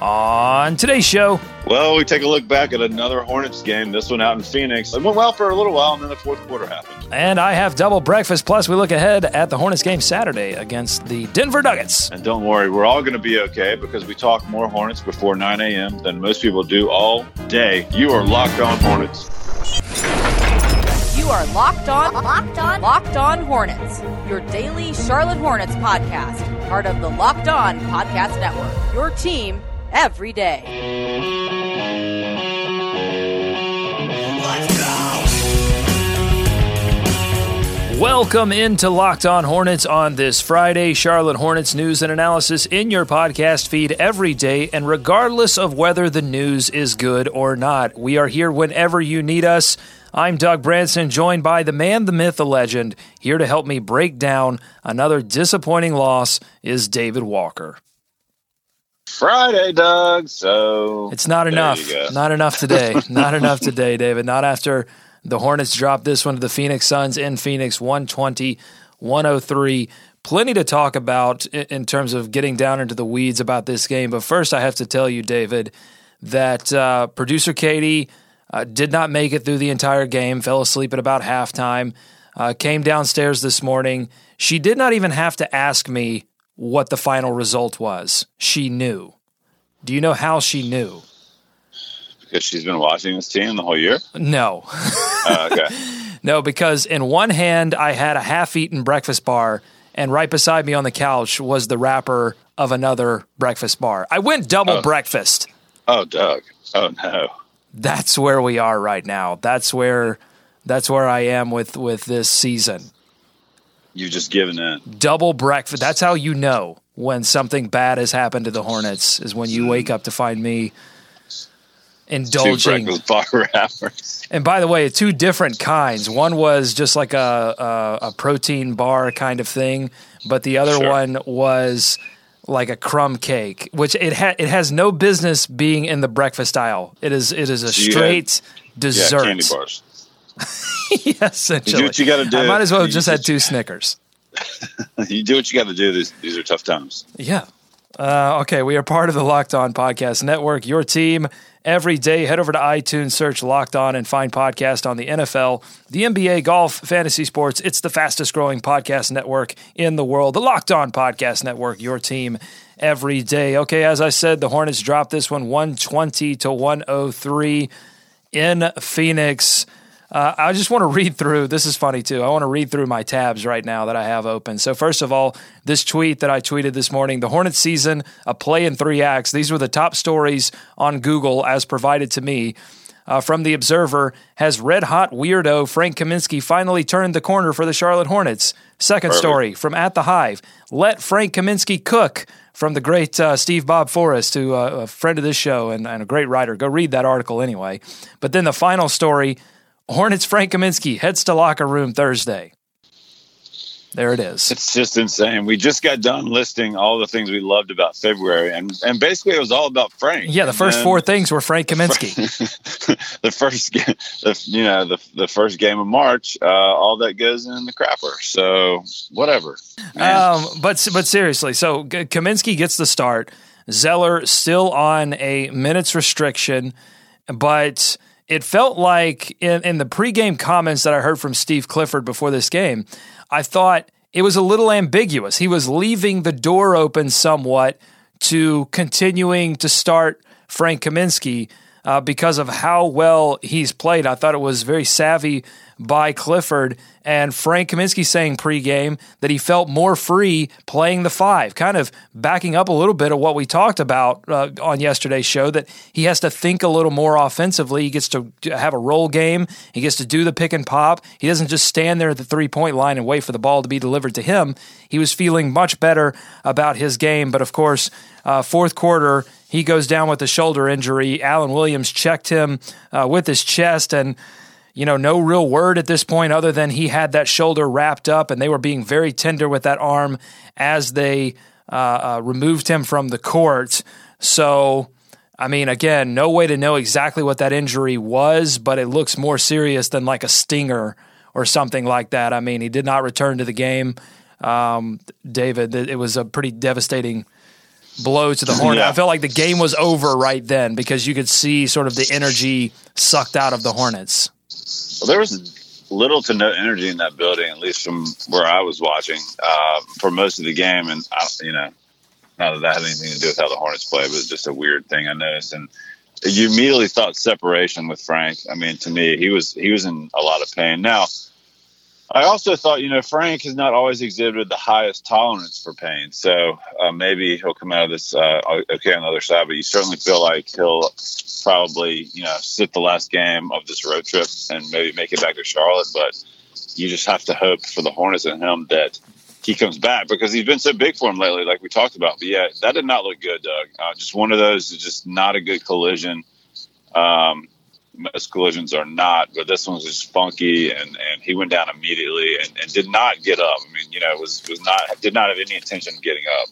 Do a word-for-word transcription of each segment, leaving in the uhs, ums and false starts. On today's show. Well, we take a look back at another Hornets game, this one out in Phoenix. It went well for a little while, and then the fourth quarter happened. And I have double breakfast, plus we look ahead at the Hornets game Saturday against the Denver Nuggets. And don't worry, we're all going to be okay because we talk more Hornets before nine a.m. than most people do all day. You are Locked On Hornets. You are Locked On, Locked On, Locked On Hornets, your daily Charlotte Hornets podcast, part of the Locked On Podcast Network, your team every day. Let's go. Welcome into Locked On Hornets on this Friday. Charlotte Hornets news and analysis in your podcast feed every day, and regardless of whether the news is good or not, we are here whenever you need us. I'm Doug Branson, joined by the man, the myth, the legend. Here to help me break down another disappointing loss is David Walker. Friday, Doug. So it's not enough. Not enough today. Not enough today, David. Not after the Hornets dropped this one to the Phoenix Suns in Phoenix, one twenty to one oh three. Plenty to talk about in terms of getting down into the weeds about this game. But first, I have to tell you, David, that uh, producer Katie uh, did not make it through the entire game. Fell asleep at about halftime. Uh, came downstairs this morning. She did not even have to ask me what the final result was. She knew. Do you know how she knew? Because she's been watching this team the whole year? No. Uh, okay. No, because in one hand, I had a half-eaten breakfast bar, and right beside me on the couch was the wrapper of another breakfast bar. I went double oh. breakfast. Oh, Doug. Oh, no. That's where we are right now. That's where that's where I am with, with this season. You've just given in. Double breakfast. That's how you know when something bad has happened to the Hornets, is when you wake up to find me indulging. Two breakfast bar wrappers. And by the way, two different kinds. One was just like a, a, a protein bar kind of thing, but the other sure. one was like a crumb cake, which it ha- it has no business being in the breakfast aisle. It is it is a so straight had, dessert. Yeah, candy bars. Yeah, essentially. You do what you got to do. I might as well have just had two Snickers. You do what you got to do. These, these are tough times. Yeah. Uh, okay, we are part of the Locked On Podcast Network, your team every day. Head over to iTunes, search Locked On, and find podcasts on the N F L, the N B A, golf, fantasy sports. It's the fastest-growing podcast network in the world, the Locked On Podcast Network, your team every day. Okay, as I said, the Hornets dropped this one one twenty to one oh three in Phoenix. Uh, I just want to read through. This is funny, too. I want to read through my tabs right now that I have open. So, first of all, this tweet that I tweeted this morning, the Hornets season, a play in three acts. These were the top stories on Google as provided to me uh, from The Observer. Has red-hot weirdo Frank Kaminsky finally turned the corner for the Charlotte Hornets? Second Perfect. Story from At The Hive. Let Frank Kaminsky cook, from the great uh, Steve Bob Forrest, who uh, a friend of this show and, and a great writer. Go read that article anyway. But then the final story, Hornets Frank Kaminsky heads to locker room Thursday. There it is. It's just insane. We just got done listing all the things we loved about February, and, and basically it was all about Frank. Yeah, the first four things were Frank Kaminsky. the first, the, you know, the the first game of March, uh, all that goes in the crapper. So whatever. Um, but but seriously, so Kaminsky gets the start. Zeller still on a minutes restriction, but it felt like in, in the pregame comments that I heard from Steve Clifford before this game, I thought it was a little ambiguous. He was leaving the door open somewhat to continuing to start Frank Kaminsky uh, because of how well he's played. I thought it was very savvy by Clifford, and Frank Kaminsky saying pregame that he felt more free playing the five, kind of backing up a little bit of what we talked about uh, on yesterday's show, that he has to think a little more offensively. He gets to have a roll game. He gets to do the pick and pop. He doesn't just stand there at the three-point line and wait for the ball to be delivered to him. He was feeling much better about his game, but of course, uh, fourth quarter, He goes down with a shoulder injury. Alan Williams checked him uh, with his chest, and you know, no real word at this point other than he had that shoulder wrapped up, and they were being very tender with that arm as they uh, uh, removed him from the court. So, I mean, again, no way to know exactly what that injury was, but it looks more serious than like a stinger or something like that. I mean, he did not return to the game. Um, David, it was a pretty devastating blow to the Hornets. Yeah. I felt like the game was over right then because you could see sort of the energy sucked out of the Hornets. Well, there was little to no energy in that building, at least from where I was watching, uh, for most of the game. And, I, you know, not that that had anything to do with how the Hornets played, but it was just a weird thing I noticed. And you immediately thought separation with Frank. I mean, to me, he was he was in a lot of pain. Now, I also thought, you know, Frank has not always exhibited the highest tolerance for pain. So uh, maybe he'll come out of this uh, okay on the other side, but you certainly feel like he'll probably, you know, sit the last game of this road trip and maybe make it back to Charlotte. But you just have to hope for the Hornets and him that he comes back, because he's been so big for him lately, like we talked about. But yeah, that did not look good, Doug. Uh, just one of those is just not a good collision. Um, Most collisions are not, but this one was just funky, and, and he went down immediately and, and did not get up. I mean, you know, was was not did not have any intention of getting up.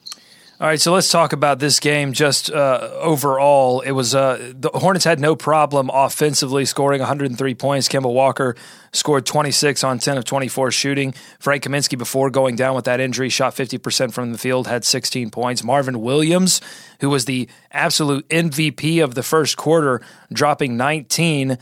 All right, so let's talk about this game just uh, overall. It was uh, the Hornets had no problem offensively scoring one hundred three points. Kemba Walker scored twenty-six on ten of twenty-four shooting. Frank Kaminsky, before going down with that injury, shot fifty percent from the field, had sixteen points. Marvin Williams, who was the absolute M V P of the first quarter, dropping nineteen uh,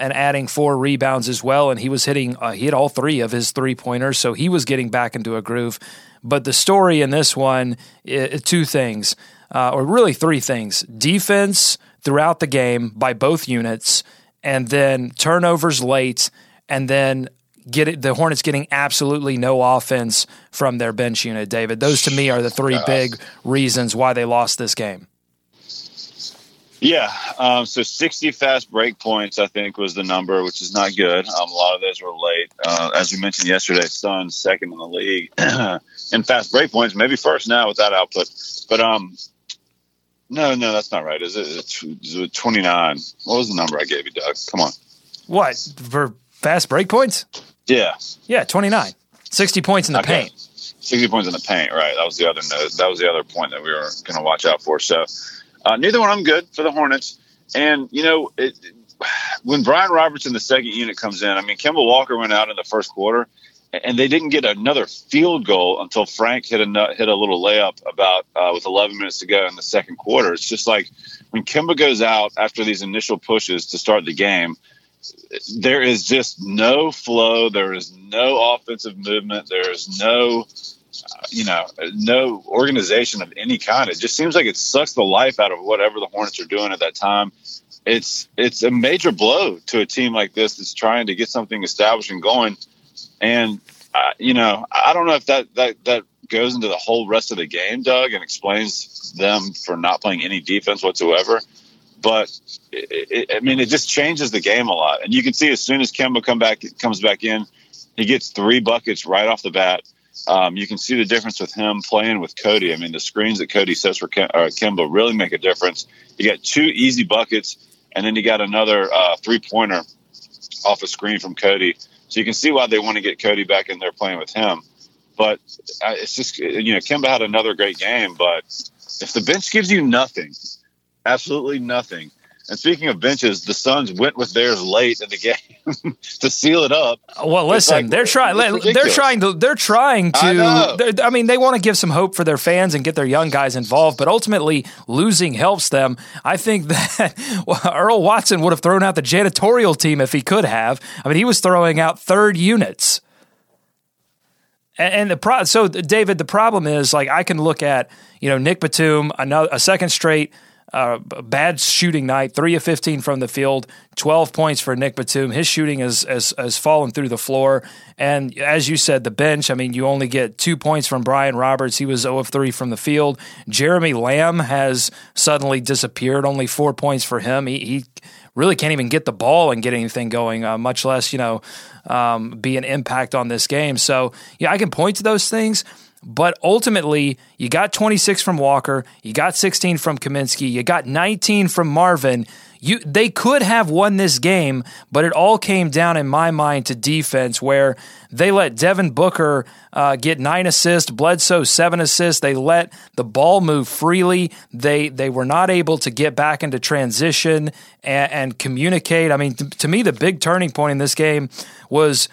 and adding four rebounds as well. And he was hitting, uh, he hit all three of his three-pointers, so he was getting back into a groove. But the story in this one, it, two things, uh, or really three things. Defense throughout the game by both units, and then turnovers late, and then get it, the Hornets getting absolutely no offense from their bench unit, David. Those, to me, are the three big reasons why they lost this game. Yeah, um, so sixty fast break points, I think, was the number, which is not good. Um, a lot of those were late. Uh, as we mentioned yesterday, Suns second in the league in fast break points, maybe first now with that output. But um, no, no, that's not right. Is it it's twenty-nine? What was the number I gave you, Doug? Come on. What, for fast break points? Yeah. Yeah, twenty-nine. sixty points in the okay. paint. sixty points in the paint, right. That was the other note. That was the other point that we were going to watch out for. So, Uh, neither one of them good for the Hornets. And, you know, it, when Brian Roberts in the second unit comes in, I mean, Kemba Walker went out in the first quarter, and they didn't get another field goal until Frank hit a, hit a little layup about uh, with eleven minutes to go in the second quarter. It's just like when Kemba goes out after these initial pushes to start the game, there is just no flow. There is no offensive movement. There is no – you know, no organization of any kind. It just seems like it sucks the life out of whatever the Hornets are doing at that time. It's it's a major blow to a team like this that's trying to get something established and going. And, uh, you know, I don't know if that, that, that goes into the whole rest of the game, Doug, and explains them for not playing any defense whatsoever. But, it, it, I mean, it just changes the game a lot. And you can see as soon as Kemba come back, comes back in, he gets three buckets right off the bat. Um, you can see the difference with him playing with Cody. I mean, the screens that Cody sets for Kem- or Kemba really make a difference. You got two easy buckets, and then you got another uh, three-pointer off a screen from Cody. So you can see why they want to get Cody back in there playing with him. But uh, it's just, you know, Kemba had another great game. But if the bench gives you nothing, absolutely nothing. And speaking of benches, the Suns went with theirs late in the game to seal it up. Well, listen, like, they're trying. They're trying to. They're trying to. They're, I mean, they want to give some hope for their fans and get their young guys involved. But ultimately, losing helps them. I think that Earl Watson would have thrown out the janitorial team if he could have. I mean, he was throwing out third units. And the pro- so, David, the problem is, like, I can look at, you know, Nick Batum, another a second straight. Uh, bad shooting night, three of fifteen from the field, twelve points for Nick Batum. His shooting has, has, has fallen through the floor. And as you said, the bench, I mean, you only get two points from Brian Roberts. He was zero of three from the field. Jeremy Lamb has suddenly disappeared, only four points for him. He, he really can't even get the ball and get anything going, uh, much less, you know, um, be an impact on this game. So, yeah, I can point to those things. But ultimately, you got twenty-six from Walker, you got sixteen from Kaminsky, you got nineteen from Marvin. You, they could have won this game, but it all came down, in my mind, to defense, where they let Devin Booker uh, get nine assists, Bledsoe seven assists. They let the ball move freely. They they were not able to get back into transition and, and communicate. I mean, t- to me, the big turning point in this game was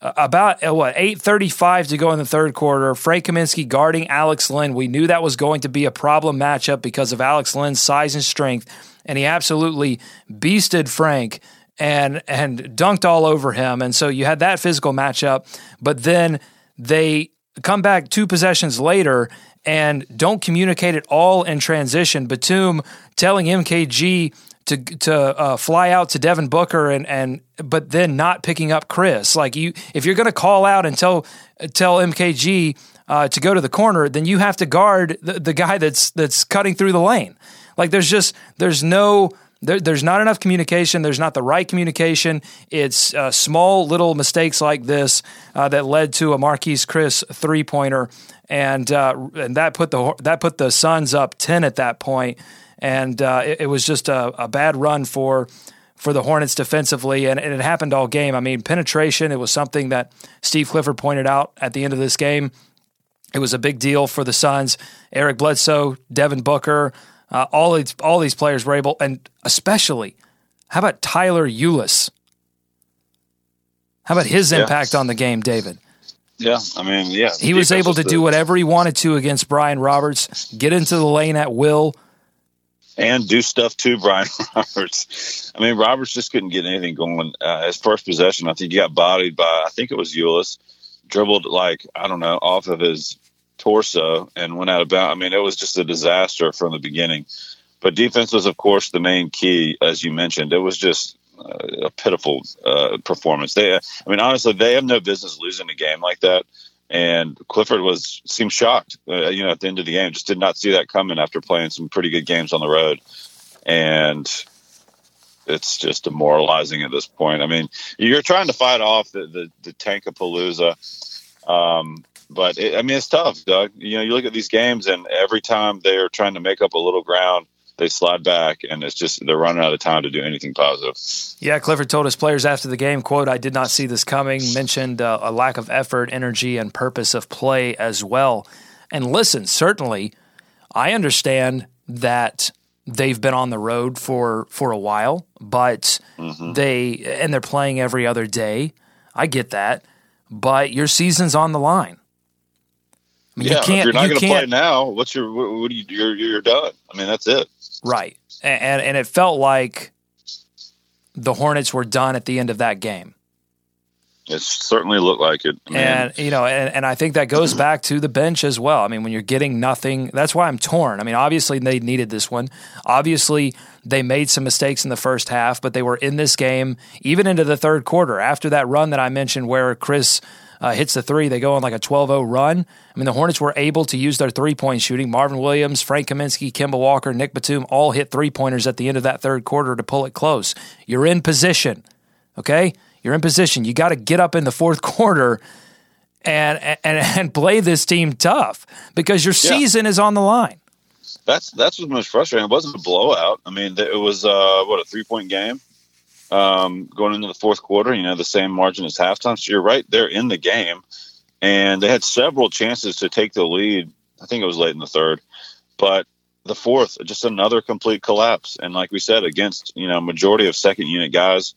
about, what, eight thirty-five to go in the third quarter, Frank Kaminsky guarding Alex Len. We knew that was going to be a problem matchup because of Alex Len's size and strength. And he absolutely beasted Frank and and dunked all over him. And so you had that physical matchup. But then they come back two possessions later and don't communicate at all in transition. Batum telling M K G to to uh, fly out to Devin Booker, and and but then not picking up Chris. Like, you, if you're going to call out and tell tell M K G uh, to go to the corner, then you have to guard the, the guy that's that's cutting through the lane. Like, there's just, there's no, there, there's not enough communication. There's not the right communication. It's uh, small little mistakes like this uh, that led to a Marquese Chriss three pointer, and uh, and that put the that put the Suns up ten at that point, and uh, it, it was just a, a bad run for for the Hornets defensively, and, and it happened all game. I mean, penetration. It was something that Steve Clifford pointed out at the end of this game. It was a big deal for the Suns. Eric Bledsoe, Devin Booker. Uh, all these all these players were able, and especially, how about Tyler Ulis? How about his yeah. impact on the game, David? Yeah, I mean, yeah. He was able to do whatever he wanted to against Brian Roberts, get into the lane at will. And do stuff to Brian Roberts. I mean, Roberts just couldn't get anything going. Uh, his first possession, I think he got bodied by, I think it was Ulis, dribbled, like, I don't know, off of his torso and went out of bounds. I mean, it was just a disaster from the beginning. But defense was, of course, the main key, as you mentioned. It was just uh, a pitiful uh, performance. They, I mean, honestly, they have no business losing a game like that. And Clifford was seemed shocked, uh, you know, at the end of the game. Just did not see that coming after playing some pretty good games on the road. And it's just demoralizing at this point. I mean, you're trying to fight off the the, the Tankapalooza. Um, But, it, I mean, it's tough, Doug. You know, you look at these games, and every time they're trying to make up a little ground, they slide back, and it's just they're running out of time to do anything positive. Yeah, Clifford told his players after the game, quote, "I did not see this coming," mentioned uh, a lack of effort, energy, and purpose of play as well. And listen, certainly, I understand that they've been on the road for, for a while, but mm-hmm. they and they're playing every other day. I get that. But your season's on the line. I mean, yeah, you can't, if you're not you going to play now, what's your, what, what do you, you're, you're done. I mean, that's it. Right. And, and and it felt like the Hornets were done at the end of that game. It certainly looked like it. I mean, and, you know, and, and I think that goes back to the bench as well. I mean, when you're getting nothing, that's why I'm torn. I mean, obviously they needed this one. Obviously they made some mistakes in the first half, but they were in this game, even into the third quarter. After that run that I mentioned where Chris Uh, hits the three, they go on like a twelve oh run. I mean, the Hornets were able to use their three-point shooting. Marvin Williams, Frank Kaminsky, Kemba Walker, Nick Batum all hit three-pointers at the end of that third quarter to pull it close. You're in position, okay? You're in position. You got to get up in the fourth quarter and and and play this team tough because your season yeah. is on the line. That's that's what's most frustrating. It wasn't a blowout. I mean, it was, uh, what, a three-point game? Um, going into the fourth quarter, you know, the same margin as halftime. So you're right there in the game. And they had several chances to take the lead. I think it was late in the third. But the fourth, just another complete collapse. And like we said, against, you know, majority of second unit guys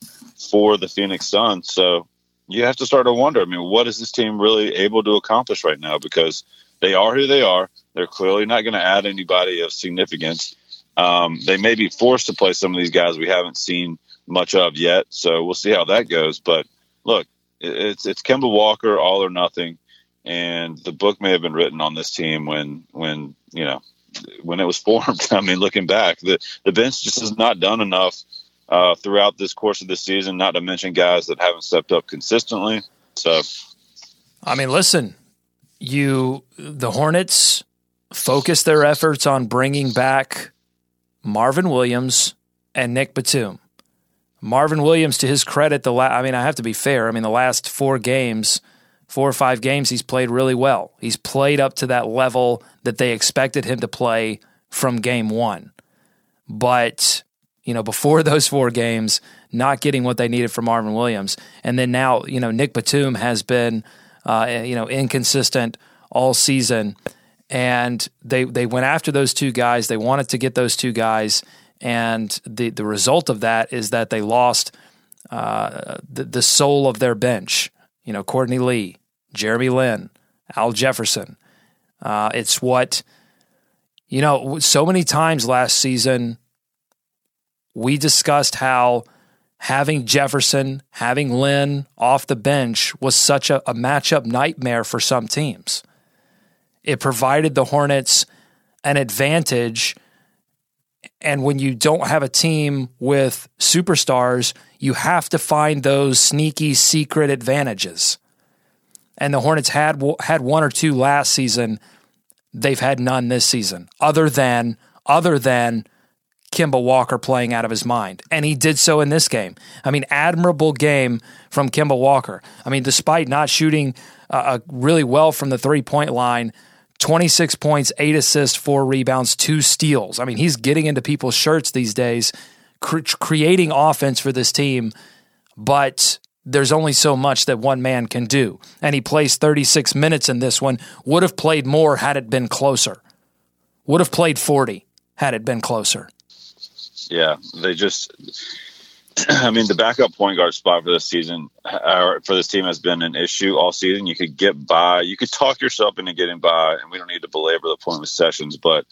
for the Phoenix Suns. So you have to start to wonder, I mean, what is this team really able to accomplish right now? Because they are who they are. They're clearly not going to add anybody of significance. Um, they may be forced to play some of these guys we haven't seen much of yet, so we'll see how that goes. But look, it's it's Kemba Walker all or nothing, and the book may have been written on this team when when you know when it was formed. I mean, looking back, the the bench just has not done enough uh throughout this course of the season, not to mention guys that haven't stepped up consistently. So I mean, listen, you the Hornets focused their efforts on bringing back Marvin Williams and Nick Batum. Marvin Williams, to his credit, the la- I mean, I have to be fair. I mean, the last four games, four or five games, he's played really well. He's played up to that level that they expected him to play from game one. But, you know, before those four games, not getting what they needed from Marvin Williams. And then now, you know, Nick Batum has been, uh, you know, inconsistent all season. And they they went after those two guys. They wanted to get those two guys. And the, the result of that is that they lost uh, the, the soul of their bench. You know, Courtney Lee, Jeremy Lin, Al Jefferson. Uh, it's what, you know, so many times last season we discussed how having Jefferson, having Lin off the bench was such a, a matchup nightmare for some teams. It provided the Hornets an advantage. And when you don't have a team with superstars, you have to find those sneaky secret advantages. And the Hornets had had one or two last season. They've had none this season, other than other than Kemba Walker playing out of his mind. And he did so in this game. I mean, admirable game from Kemba Walker. I mean, despite not shooting uh, really well from the three-point line, twenty-six points, eight assists, four rebounds, two steals. I mean, he's getting into people's shirts these days, cre- creating offense for this team, but there's only so much that one man can do. And he plays thirty-six minutes in this one. Would have played more had it been closer. Would have played forty had it been closer. Yeah, they just, I mean, the backup point guard spot for this season, or for this team, has been an issue all season. You could get by, you could talk yourself into getting by, and we don't need to belabor the point with Sessions, but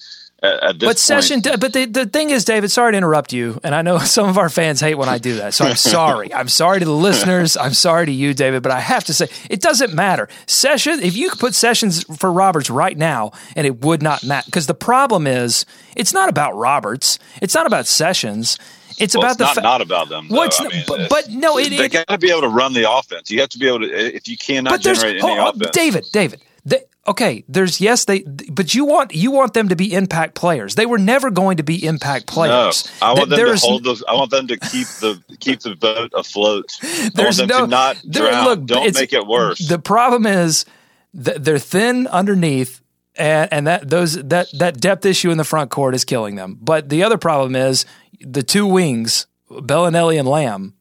at, at this but point. Session, but the, the thing is, David, sorry to interrupt you, and I know some of our fans hate when I do that, so I'm sorry. I'm sorry to the listeners. I'm sorry to you, David, but I have to say, it doesn't matter. Sessions, if you could put Sessions for Roberts right now, and it would not matter, because the problem is, it's not about Roberts. It's not about Sessions. It's well, about it's the not, fa- not about them. Well, I mean, but, but no, it, they got to be able to run the offense. You have to be able to. If you cannot generate any oh, offense, David, David. They, okay, there's yes, they. But you want you want them to be impact players. They were never going to be impact players. No, I want Th- them to hold those. I want them to keep the keep the boat afloat. I there's want them no to not there, drown. Look, don't make it worse. The problem is th- they're thin underneath. And, and that those that, that depth issue in the front court is killing them. But the other problem is the two wings, Bellinelli and Lamb,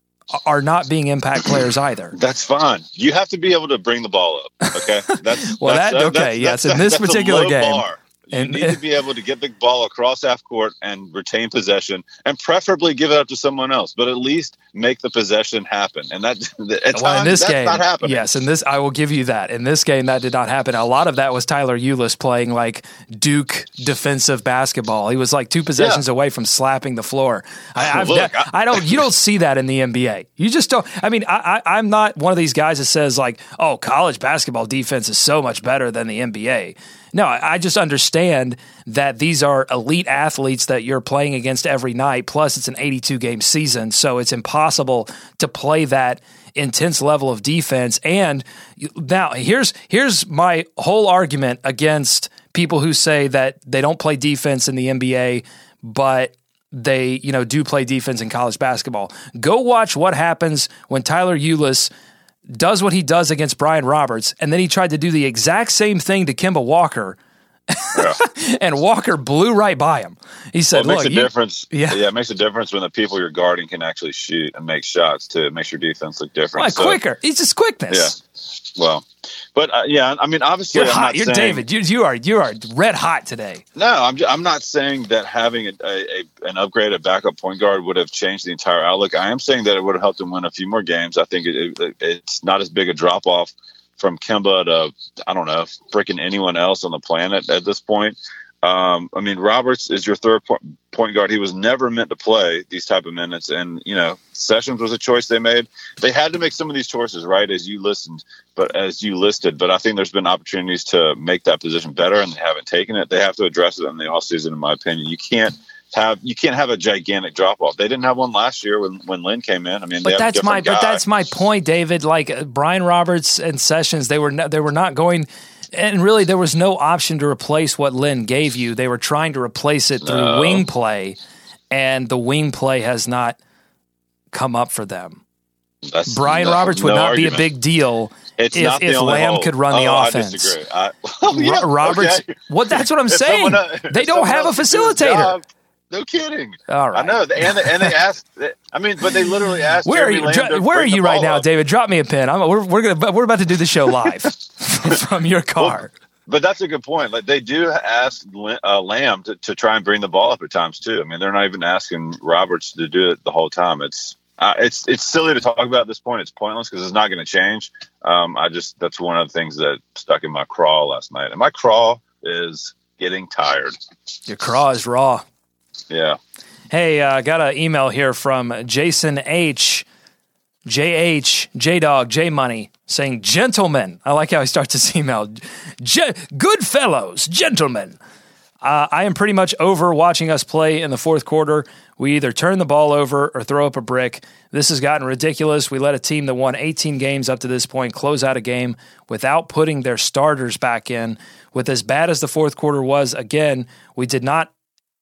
are not being impact players either. That's fine. You have to be able to bring the ball up. Okay. That's well. That's, that okay. That's, yes. That's, in this that's particular a low game, bar. You and, need to be able to get the ball across half court and retain possession, and preferably give it up to someone else. But at least make the possession happen. And that at well, in this that's game, not happening. Yes, in this I will give you that. In this game, that did not happen. A lot of that was Tyler Ulis playing like Duke defensive basketball. He was like two possessions yeah. away from slapping the floor. I, I've Look, de- I don't. You don't see that in the N B A. You just don't. I mean, I, I, I'm not one of these guys that says like, oh, college basketball defense is so much better than the N B A. No, I just understand that these are elite athletes that you're playing against every night, plus it's an eighty-two game season, so it's impossible to play that intense level of defense. And now here's here's my whole argument against people who say that they don't play defense in the N B A, but they, you know, do play defense in college basketball. Go watch what happens when Tyler Ulis does what he does against Brian Roberts, and then he tried to do the exact same thing to Kemba Walker, yeah. and Walker blew right by him. He said, well, it makes Look, a you, difference. Yeah. yeah, it makes a difference when the people you're guarding can actually shoot and make shots to make your defense look different. Well, so, quicker. It's just quickness. Yeah. Well, but uh, yeah, I mean, obviously, you're I'm hot. Not you're saying, David. You, you are you are red hot today. No, I'm I'm not saying that having a, a, a an upgraded backup point guard would have changed the entire outlook. I am saying that it would have helped him win a few more games. I think it, it, it's not as big a drop off from Kemba to I don't know, freaking anyone else on the planet at this point. Um, I mean, Roberts is your third point guard. He was never meant to play these type of minutes. And, you know, Sessions was a choice they made. They had to make some of these choices, right, as you listened, but as you listed. But I think there's been opportunities to make that position better, and they haven't taken it. They have to address it in the offseason, in my opinion. You can't have you can't have a gigantic drop-off. They didn't have one last year when, when Lin came in. I mean, but they that's my guy. But that's my point, David. Like, uh, Brian Roberts and Sessions, they were no, they were not going – and really, there was no option to replace what Lin gave you. They were trying to replace it through no. wing play, and the wing play has not come up for them. That's Brian no, Roberts would no not argument. be a big deal it's if, not if Lamb hole. could run oh, the I offense. Disagree. I well, yeah, Ro- Roberts, okay. what? That's what I'm saying. Else, they don't have a facilitator. Job, no kidding. All right. I know, and and they asked. I mean, but they literally asked. Where Jeremy are you? Lamb dro- where are you right now, up. David? Drop me a pin. I'm, we're we're gonna we're about to do the show live from your car. Well, but that's a good point. Like they do ask uh, Lamb to, to try and bring the ball up at times too. I mean, they're not even asking Roberts to do it the whole time. It's uh, it's it's silly to talk about at this point. It's pointless because it's not going to change. Um, I just that's one of the things that stuck in my craw last night, and my craw is getting tired. Your craw is raw. Yeah. Hey, I uh, got an email here from Jason H. J H, J-Dog, J-Money, saying, gentlemen. I like how he starts his email. G- Good fellows, gentlemen. Uh, I am pretty much over watching us play in the fourth quarter. We either turn the ball over or throw up a brick. This has gotten ridiculous. We let a team that won eighteen games up to this point close out a game without putting their starters back in. With as bad as the fourth quarter was, again, we did not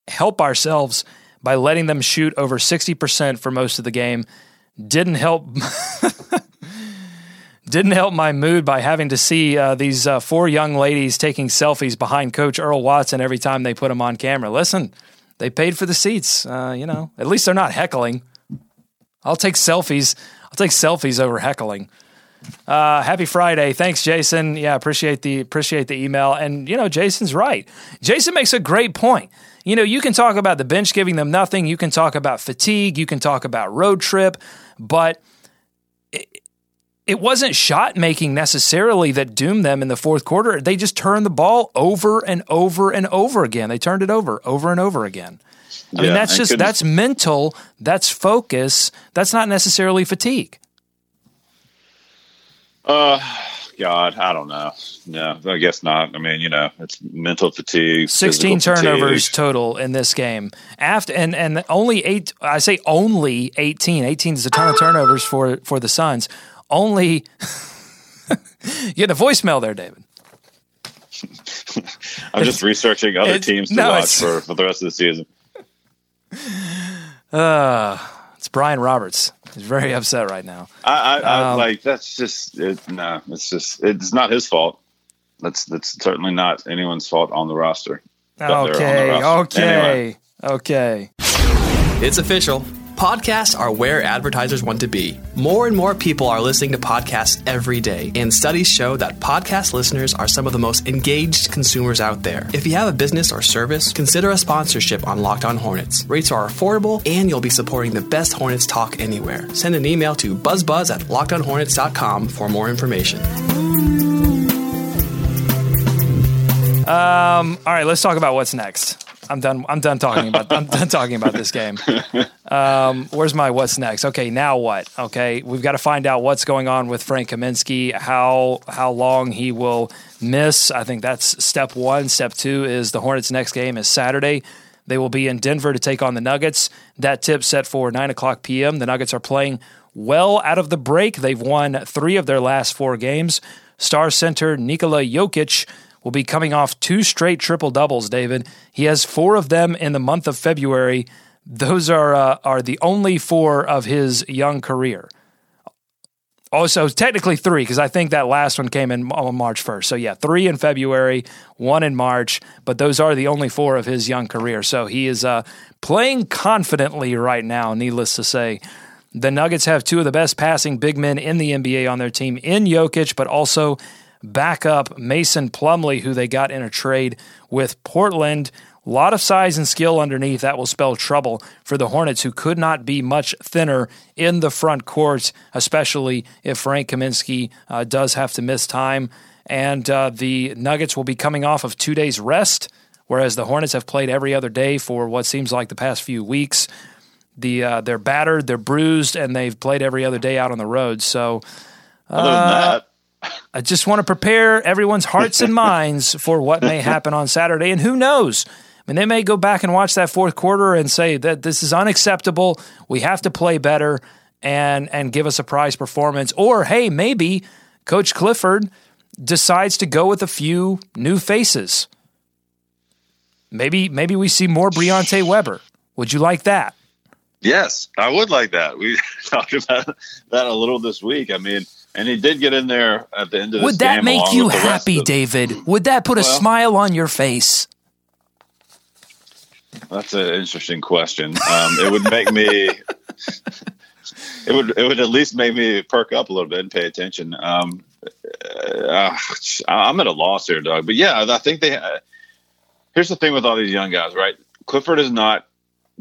help ourselves by letting them shoot over sixty percent for most of the game. Didn't help didn't help my mood by having to see uh, these uh, four young ladies taking selfies behind Coach Earl Watson every time they put him on camera. Listen, they paid for the seats. Uh, you know, at least they're not heckling. I'll take selfies. I'll take selfies over heckling. Uh, happy Friday. Thanks, Jason. Yeah, appreciate the appreciate the email. And, you know, Jason's right. Jason makes a great point. You know, you can talk about the bench giving them nothing. You can talk about fatigue. You can talk about road trip. But it, it wasn't shot making necessarily that doomed them in the fourth quarter. They just turned the ball over and over and over again. They turned it over, over and over again. I yeah, mean, that's just, that's mental. That's focus. That's not necessarily fatigue. Uh, God, I don't know. No, I guess not. I mean, you know, it's mental fatigue. sixteen turnovers fatigue. Total in this game. After and, and only eight. I say only eighteen. eighteen is a ton of turnovers for for the Suns. Only you get a voicemail there, David. I'm just researching other teams to no, watch for, for the rest of the season. Uh it's Brian Roberts. He's very upset right now. I, I, I um, like that's just it, no. It's just it's not his fault. That's that's certainly not anyone's fault on the roster. Okay, on the roster. okay, anyway. okay. It's official. Podcasts are where advertisers want to be. More and more people are listening to podcasts every day, and studies show that podcast listeners are some of the most engaged consumers out there. If you have a business or service, consider a sponsorship on Locked On Hornets. Rates are affordable, and you'll be supporting the best Hornets talk anywhere. Send an email to buzzbuzz at locked on hornets dot com for more information. Um. All right, let's talk about what's next. I'm done. I'm done talking about. I'm done talking about this game. Um, where's my what's next? Okay, now what? Okay, we've got to find out what's going on with Frank Kaminsky. How how long he will miss? I think that's step one. Step two is the Hornets' next game is Saturday. They will be in Denver to take on the Nuggets. That tip set for nine o'clock p m. The Nuggets are playing well out of the break. They've won three of their last four games. Star center Nikola Jokic will be coming off two straight triple-doubles, David. He has four of them in the month of February. Those are uh, are the only four of his young career. Also, technically three, because I think that last one came in on March first. So, yeah, three in February, one in March, but those are the only four of his young career. So he is uh, playing confidently right now, needless to say. The Nuggets have two of the best passing big men in the N B A on their team in Jokic, but also backup Mason Plumlee, who they got in a trade with Portland. A lot of size and skill underneath. That will spell trouble for the Hornets, who could not be much thinner in the front court, especially if Frank Kaminsky uh, does have to miss time. And uh, the Nuggets will be coming off of two days rest, whereas the Hornets have played every other day for what seems like the past few weeks. The uh, they're battered, they're bruised, and they've played every other day out on the road. So, uh, other than that, I just want to prepare everyone's hearts and minds for what may happen on Saturday. And who knows? I mean, they may go back and watch that fourth quarter and say that this is unacceptable. We have to play better and and give a surprise performance. Or, hey, maybe Coach Clifford decides to go with a few new faces. Maybe maybe we see more Briante Weber. Would you like that? Yes, I would like that. We talked about that a little this week. I mean, and he did get in there at the end of this game. Would that make you happy, David? Would that put a smile on your face? That's an interesting question. Um, it would make me. It would. It would at least make me perk up a little bit and pay attention. Um, uh, I'm at a loss here, Doug. But yeah, I think they. Uh, here's the thing with all these young guys, right? Clifford is not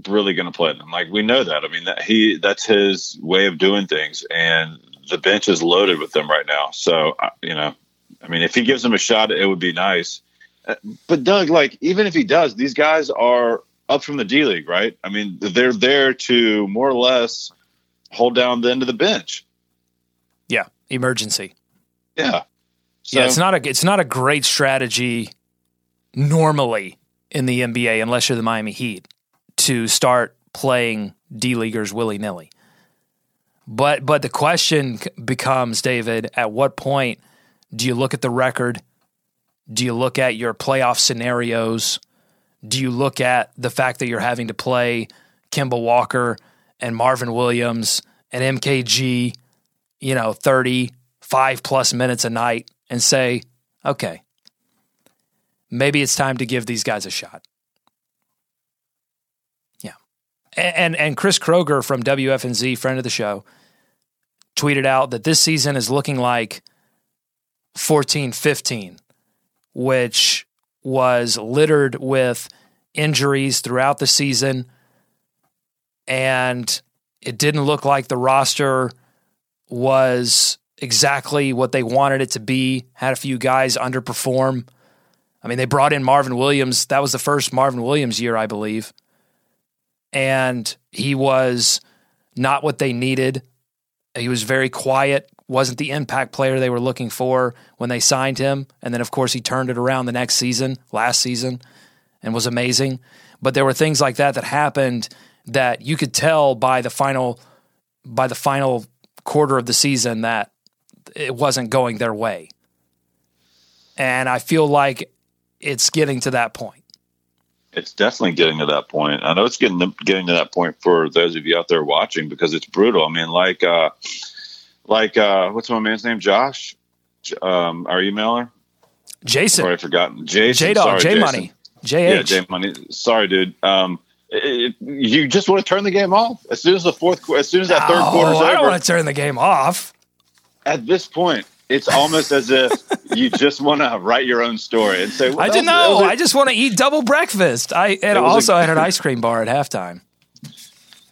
really going to play them. Like, we know that. I mean, that he that's his way of doing things, and the bench is loaded with them right now. So, you know, I mean, if he gives them a shot, it would be nice. But, Doug, like, even if he does, these guys are up from the D League, right? I mean, they're there to more or less hold down the end of the bench. Yeah, emergency. Yeah. So, yeah, it's not a it's not a great strategy normally in the N B A, unless you're the Miami Heat, to start playing D-leaguers willy-nilly. But but the question becomes, David, at what point do you look at the record? Do you look at your playoff scenarios? Do you look at the fact that you're having to play Kemba Walker and Marvin Williams and M K G, you know, thirty-five plus minutes a night, and say, okay, maybe it's time to give these guys a shot? And and Chris Kroger from W F N Z, friend of the show, tweeted out that this season is looking like fourteen fifteen, which was littered with injuries throughout the season, and it didn't look like the roster was exactly what they wanted it to be, had a few guys underperform. I mean, they brought in Marvin Williams. That was the first Marvin Williams year, I believe. And he was not what they needed. He was very quiet, wasn't the impact player they were looking for when they signed him. And then, of course, he turned it around the next season, last season, and was amazing. But there were things like that that happened that you could tell by the final by the final quarter of the season that it wasn't going their way. And I feel like it's getting to that point. It's definitely getting to that point. I know it's getting to, getting to that point for those of you out there watching, because it's brutal. I mean, like, uh, like uh, what's my man's name? Josh, um, our emailer, Jason. Sorry, I've forgotten. Jason. J Dog. J Money. J H. Yeah, J Money. Sorry, dude. Um, it, it, you just want to turn the game off as soon as the fourth, as soon as that third oh, quarter's over. I don't want to turn the game off. At this point, it's almost as if you just want to write your own story and say, well, I didn't know. A- I just want to eat double breakfast. I and also a- had an ice cream bar at halftime.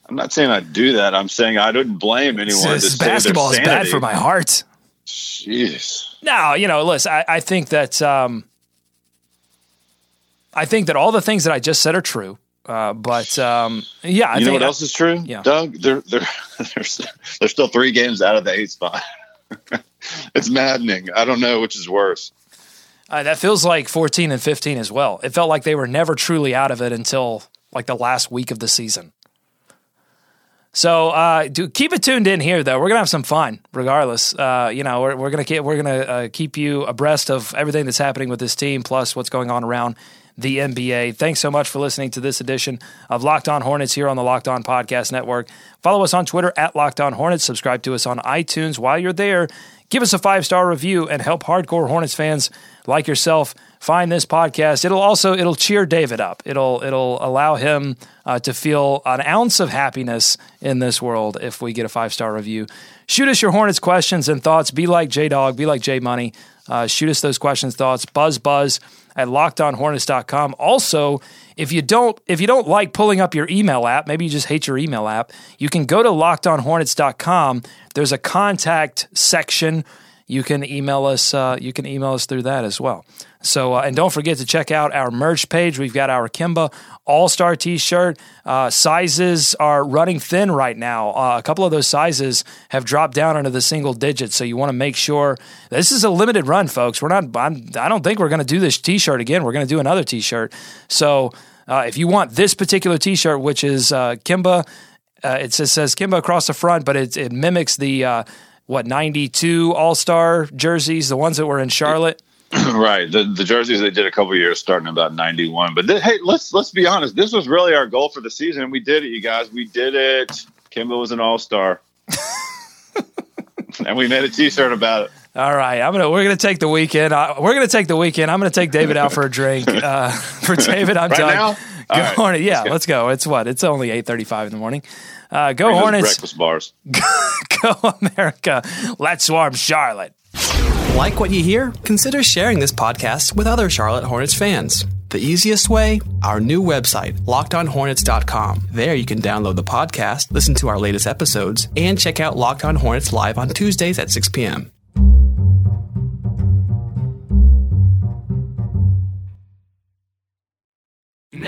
I'm not saying I do that. I'm saying I didn't blame anyone. This basketball is bad for my heart. Jeez. No, you know, listen, I, I think that um, I think that all the things that I just said are true. Uh, but um, yeah, I you think know what I, else is true, yeah. Doug? There, there, there's, there's still three games out of the eight spot. It's maddening. I don't know which is worse. Uh, that feels like fourteen and fifteen as well. It felt like they were never truly out of it until like the last week of the season. So uh, do, keep it tuned in here, though. We're gonna have some fun, regardless. Uh, you know, we're, we're gonna keep, we're gonna uh, keep you abreast of everything that's happening with this team, plus what's going on around the N B A. Thanks so much for listening to this edition of Locked On Hornets here on the Locked On Podcast Network. Follow us on Twitter at Locked On Hornets. Subscribe to us on iTunes. While you're there, give us a five-star review and help hardcore Hornets fans like yourself find this podcast. It'll also it'll cheer David up. It'll it'll allow him uh, to feel an ounce of happiness in this world if we get a five-star review. Shoot us your Hornets questions and thoughts. Be like J-Dog. Be like J-Money. Uh, shoot us those questions, thoughts. Buzz, buzz. At locked on hornets dot com. Also, if you don't if you don't like pulling up your email app, maybe you just hate your email app, you can go to locked on hornets dot com. There's a contact section. You can email us uh, you can email us through that as well. So uh, and don't forget to check out our merch page. We've got our Kemba All-Star t-shirt. Uh, sizes are running thin right now. Uh, a couple of those sizes have dropped down into the single digits, so you want to make sure. This is a limited run, folks. We're not I'm, I don't think we're going to do this t-shirt again. We're going to do another t-shirt. So uh, if you want this particular t-shirt, which is uh, Kemba, uh, it says, says Kemba across the front, but it, it mimics the, uh, what, ninety-two All-Star jerseys, the ones that were in Charlotte. Right. The, the jerseys they did a couple of years starting about ninety-one. But th- hey, let's let's be honest. This was really our goal for the season. We did it, you guys. We did it. Kemba was an all-star. And we made a T-shirt about it. All right, I'm gonna. We're gonna take the weekend. I, we're gonna take the weekend. I'm gonna take David out for a drink. Uh, for David, I'm right Doug. Now? Go right, Hornets. Yeah, let's go. let's go. It's what? It's only eight thirty-five in the morning. Uh, go Bring Hornets. Breakfast bars. Go America. Let's warm Charlotte. Like what you hear? Consider sharing this podcast with other Charlotte Hornets fans. The easiest way? Our new website, locked on hornets dot com. There you can download the podcast, listen to our latest episodes, and check out Locked On Hornets live on Tuesdays at six p.m.